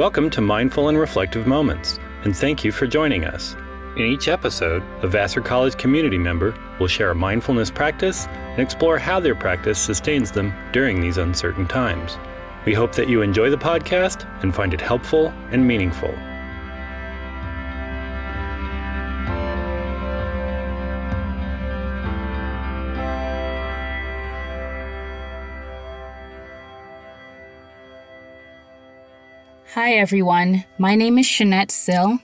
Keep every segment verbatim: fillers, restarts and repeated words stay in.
Welcome to Mindful and Reflective Moments, and thank you for joining us. In each episode, a Vassar College community member will share a mindfulness practice and explore how their practice sustains them during these uncertain times. We hope that you enjoy the podcast and find it helpful and meaningful. Hi everyone, my name is Jeanette Sill.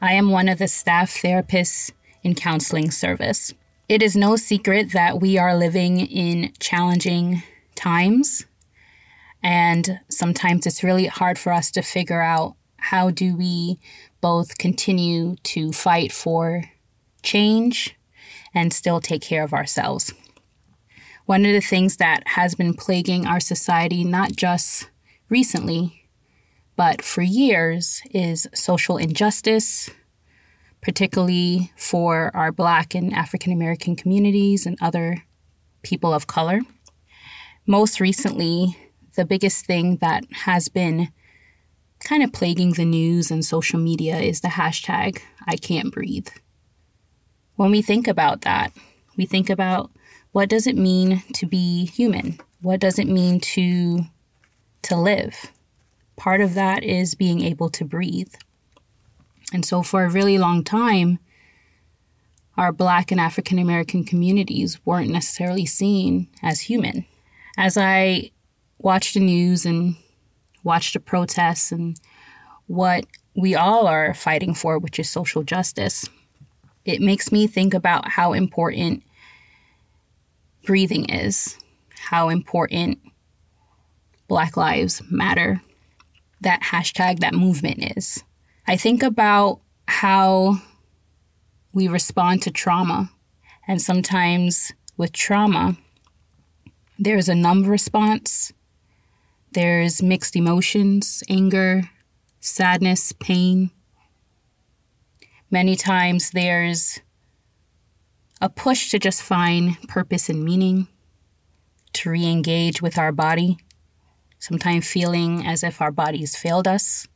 I am one of the staff therapists in counseling service. It is no secret that we are living in challenging times, and sometimes it's really hard for us to figure out how do we both continue to fight for change and still take care of ourselves. One of the things that has been plaguing our society, not just recently, but for years, is social injustice, particularly for our Black and African American communities and other people of color. Most recently, the biggest thing that has been kind of plaguing the news and social media is the hashtag, I can't breathe. When we think about that, we think about what does it mean to be human? What does it mean to to live? Part of that is being able to breathe. And so for a really long time, our Black and African American communities weren't necessarily seen as human. As I watched the news and watched the protests and what we all are fighting for, which is social justice, it makes me think about how important breathing is, how important Black Lives Matter, that hashtag, that movement is. I think about how we respond to trauma. And sometimes with trauma, there's a numb response. There's mixed emotions, anger, sadness, pain. Many times there's a push to just find purpose and meaning, to re-engage with our body. Sometimes feeling as if our bodies failed us.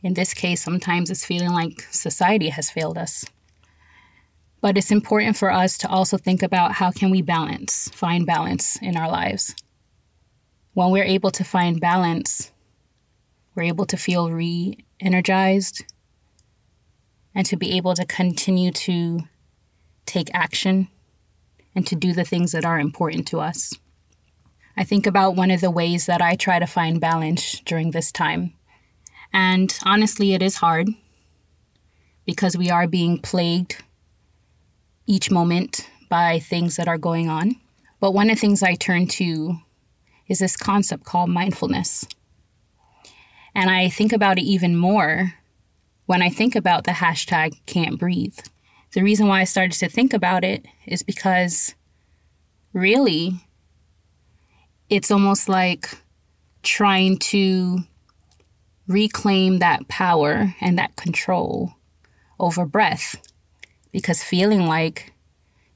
In this case, sometimes it's feeling like society has failed us. But it's important for us to also think about how can we balance, find balance in our lives. When we're able to find balance, we're able to feel re-energized and to be able to continue to take action and to do the things that are important to us. I think about one of the ways that I try to find balance during this time. And honestly, it is hard because we are being plagued each moment by things that are going on. But one of the things I turn to is this concept called mindfulness. And I think about it even more when I think about the hashtag can't breathe. The reason why I started to think about it is because really, it's almost like trying to reclaim that power and that control over breath, because feeling like,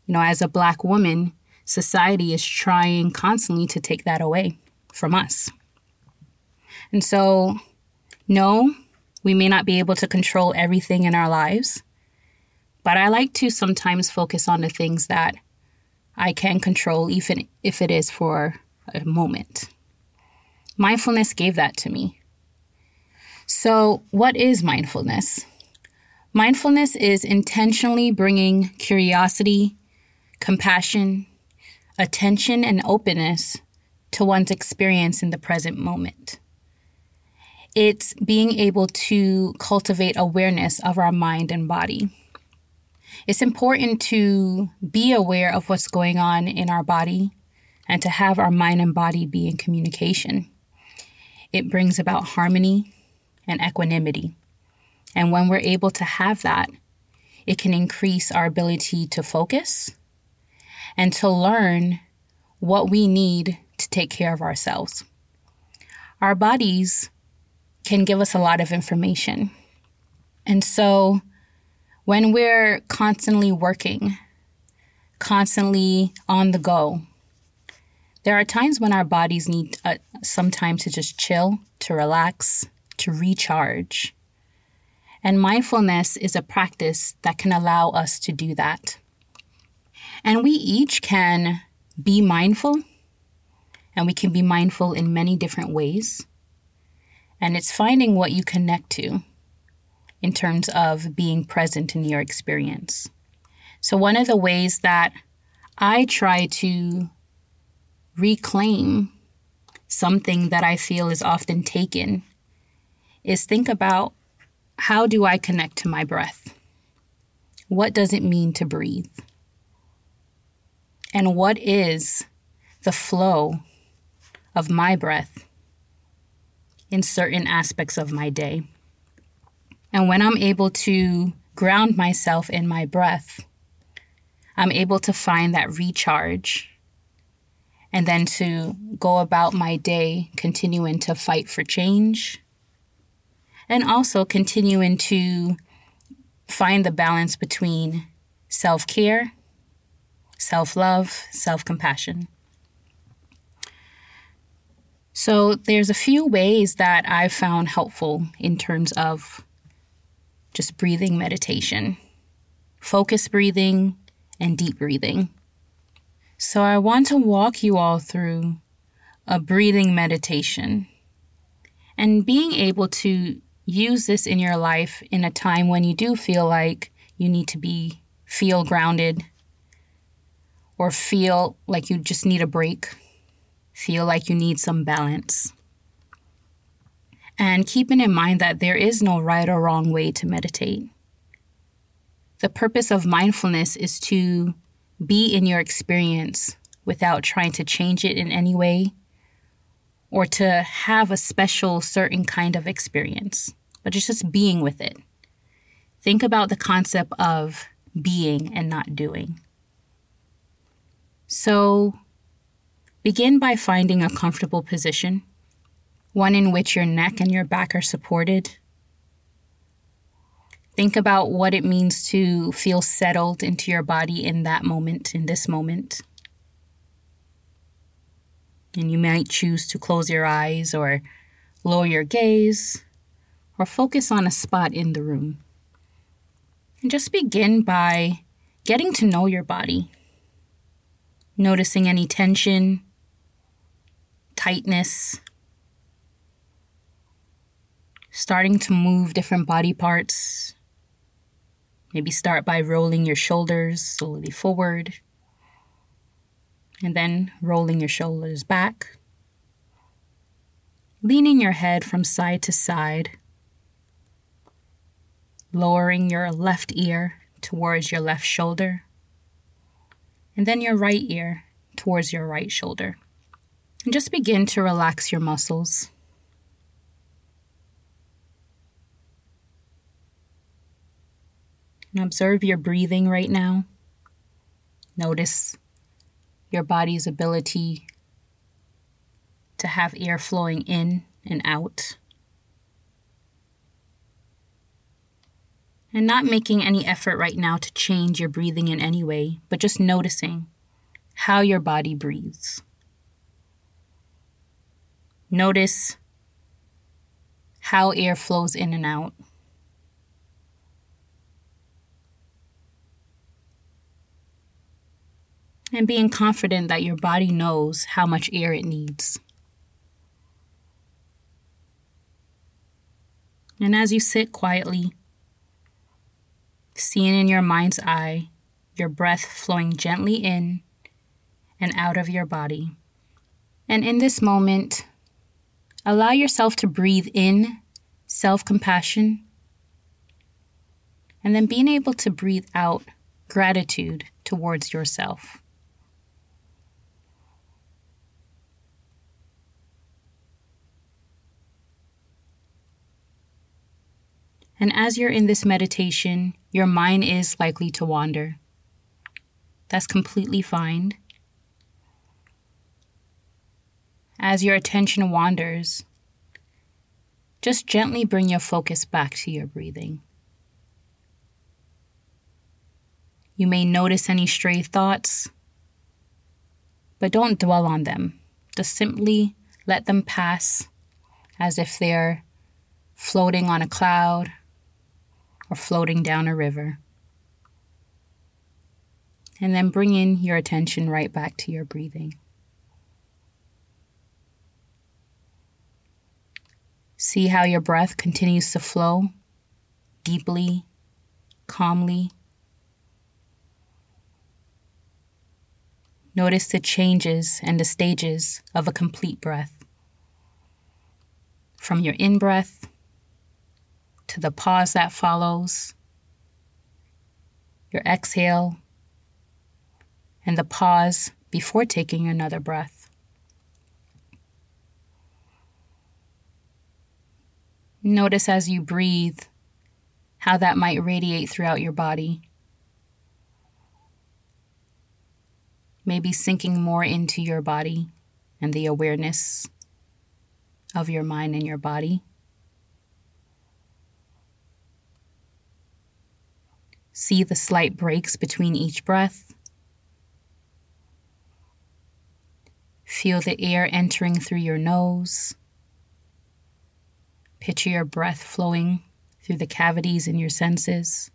you know, as a Black woman, society is trying constantly to take that away from us. And so, no, we may not be able to control everything in our lives, but I like to sometimes focus on the things that I can control, even if it is for a moment. Mindfulness gave that to me. So, what is mindfulness? Mindfulness is intentionally bringing curiosity, compassion, attention, and openness to one's experience in the present moment. It's being able to cultivate awareness of our mind and body. It's important to be aware of what's going on in our body, and to have our mind and body be in communication. It brings about harmony and equanimity. And when we're able to have that, it can increase our ability to focus and to learn what we need to take care of ourselves. Our bodies can give us a lot of information. And so when we're constantly working, constantly on the go, there are times when our bodies need uh, some time to just chill, to relax, to recharge. And mindfulness is a practice that can allow us to do that. And we each can be mindful, and we can be mindful in many different ways. And it's finding what you connect to in terms of being present in your experience. So one of the ways that I try to reclaim something that I feel is often taken is think about, how do I connect to my breath? What does it mean to breathe? And what is the flow of my breath in certain aspects of my day? And when I'm able to ground myself in my breath, I'm able to find that recharge and then to go about my day continuing to fight for change and also continuing to find the balance between self-care, self-love, self-compassion. So there's a few ways that I've found helpful in terms of just breathing meditation, focused breathing and deep breathing. So I want to walk you all through a breathing meditation and being able to use this in your life in a time when you do feel like you need to be feel grounded or feel like you just need a break. Feel like you need some balance. And keeping in mind that there is no right or wrong way to meditate. The purpose of mindfulness is to be in your experience without trying to change it in any way or to have a special certain kind of experience, but it's just being with it. Think about the concept of being and not doing. So begin by finding a comfortable position, one in which your neck and your back are supported. Think about what it means to feel settled into your body in that moment, in this moment. And you might choose to close your eyes or lower your gaze or focus on a spot in the room. And just begin by getting to know your body, noticing any tension, tightness, starting to move different body parts. Maybe start by rolling your shoulders slowly forward and then rolling your shoulders back, leaning your head from side to side, lowering your left ear towards your left shoulder, and then your right ear towards your right shoulder. And just begin to relax your muscles. And observe your breathing right now. Notice your body's ability to have air flowing in and out. And not making any effort right now to change your breathing in any way, but just noticing how your body breathes. Notice how air flows in and out. And being confident that your body knows how much air it needs. And as you sit quietly, seeing in your mind's eye your breath flowing gently in and out of your body. And in this moment, allow yourself to breathe in self-compassion and then being able to breathe out gratitude towards yourself. And as you're in this meditation, your mind is likely to wander. That's completely fine. As your attention wanders, just gently bring your focus back to your breathing. You may notice any stray thoughts, but don't dwell on them. Just simply let them pass as if they're floating on a cloud, or floating down a river. And then bring in your attention right back to your breathing. See how your breath continues to flow deeply, calmly. Notice the changes and the stages of a complete breath. From your in-breath to the pause that follows, your exhale, and the pause before taking another breath. Notice as you breathe how that might radiate throughout your body. Maybe sinking more into your body and the awareness of your mind and your body. See the slight breaks between each breath. Feel the air entering through your nose. Picture your breath flowing through the cavities in your senses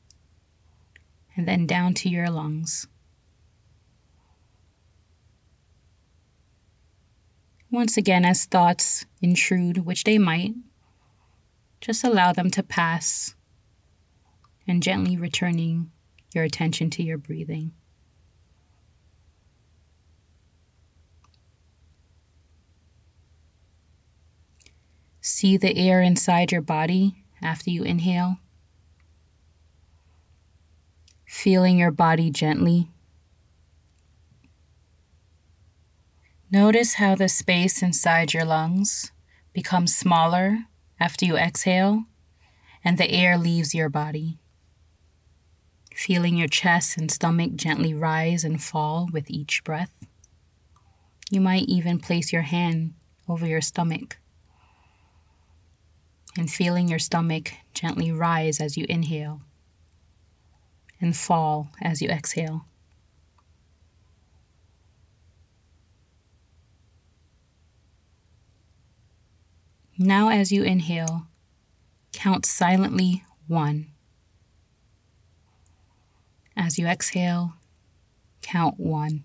and then down to your lungs. Once again, as thoughts intrude, which they might, just allow them to pass and gently returning your attention to your breathing. See the air inside your body after you inhale, feeling your body gently. Notice how the space inside your lungs becomes smaller after you exhale and the air leaves your body. Feeling your chest and stomach gently rise and fall with each breath. You might even place your hand over your stomach and feeling your stomach gently rise as you inhale and fall as you exhale. Now as you inhale, count silently one. As you exhale, count one.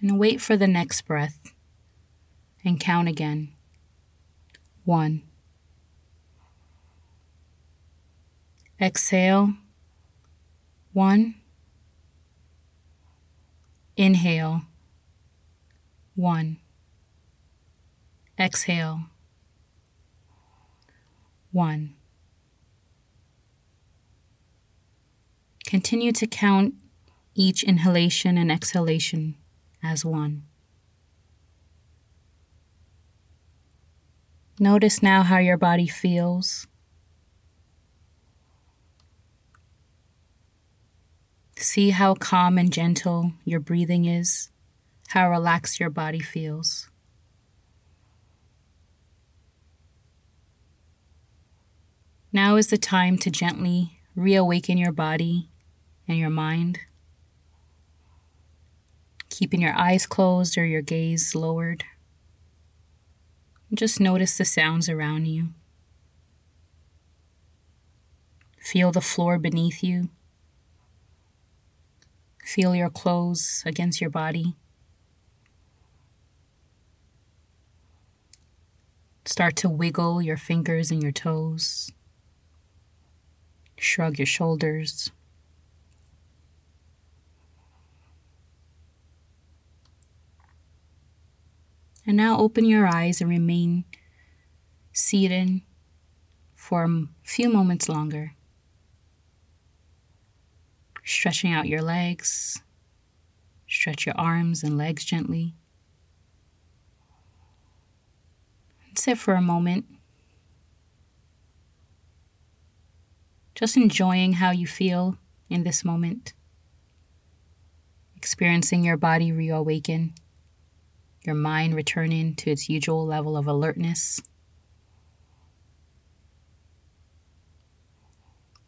And wait for the next breath and count again. One. Exhale, one. Inhale, one. Exhale. One. Continue to count each inhalation and exhalation as one. Notice now how your body feels. See how calm and gentle your breathing is. How relaxed your body feels. Now is the time to gently reawaken your body and your mind, keeping your eyes closed or your gaze lowered. Just notice the sounds around you. Feel the floor beneath you. Feel your clothes against your body. Start to wiggle your fingers and your toes. Shrug your shoulders. And now open your eyes and remain seated for a few moments longer. Stretching out your legs. Stretch your arms and legs gently. Sit for a moment, just enjoying how you feel in this moment, experiencing your body reawaken, your mind returning to its usual level of alertness.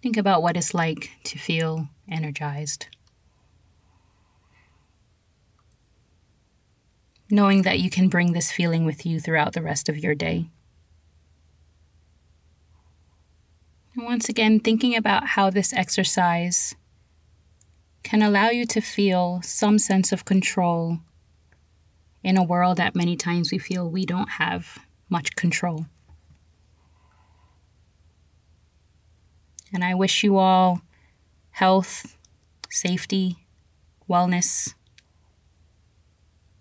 Think about what it's like to feel energized. knowing that you can bring this feeling with you throughout the rest of your day. And once again, thinking about how this exercise can allow you to feel some sense of control in a world that many times we feel we don't have much control. And I wish you all health, safety, wellness,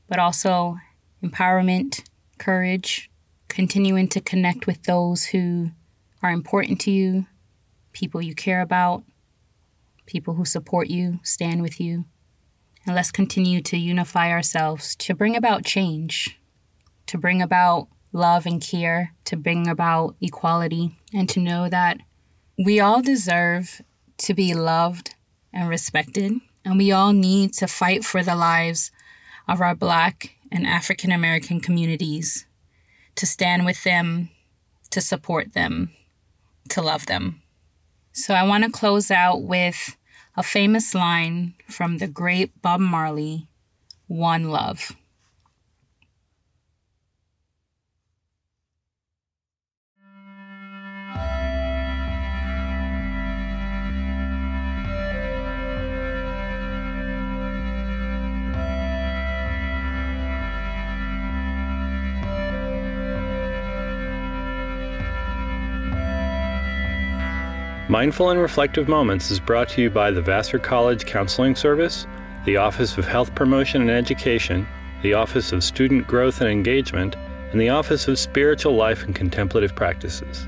but also empowerment, courage, continuing to connect with those who are important to you, people you care about, people who support you, stand with you. And let's continue to unify ourselves to bring about change, to bring about love and care, to bring about equality, and to know that we all deserve to be loved and respected, and we all need to fight for the lives of our Black and African American communities, to stand with them, to support them, to love them. So I want to close out with a famous line from the great Bob Marley, "One Love." Mindful and Reflective Moments is brought to you by the Vassar College Counseling Service, the Office of Health Promotion and Education, the Office of Student Growth and Engagement, and the Office of Spiritual Life and Contemplative Practices.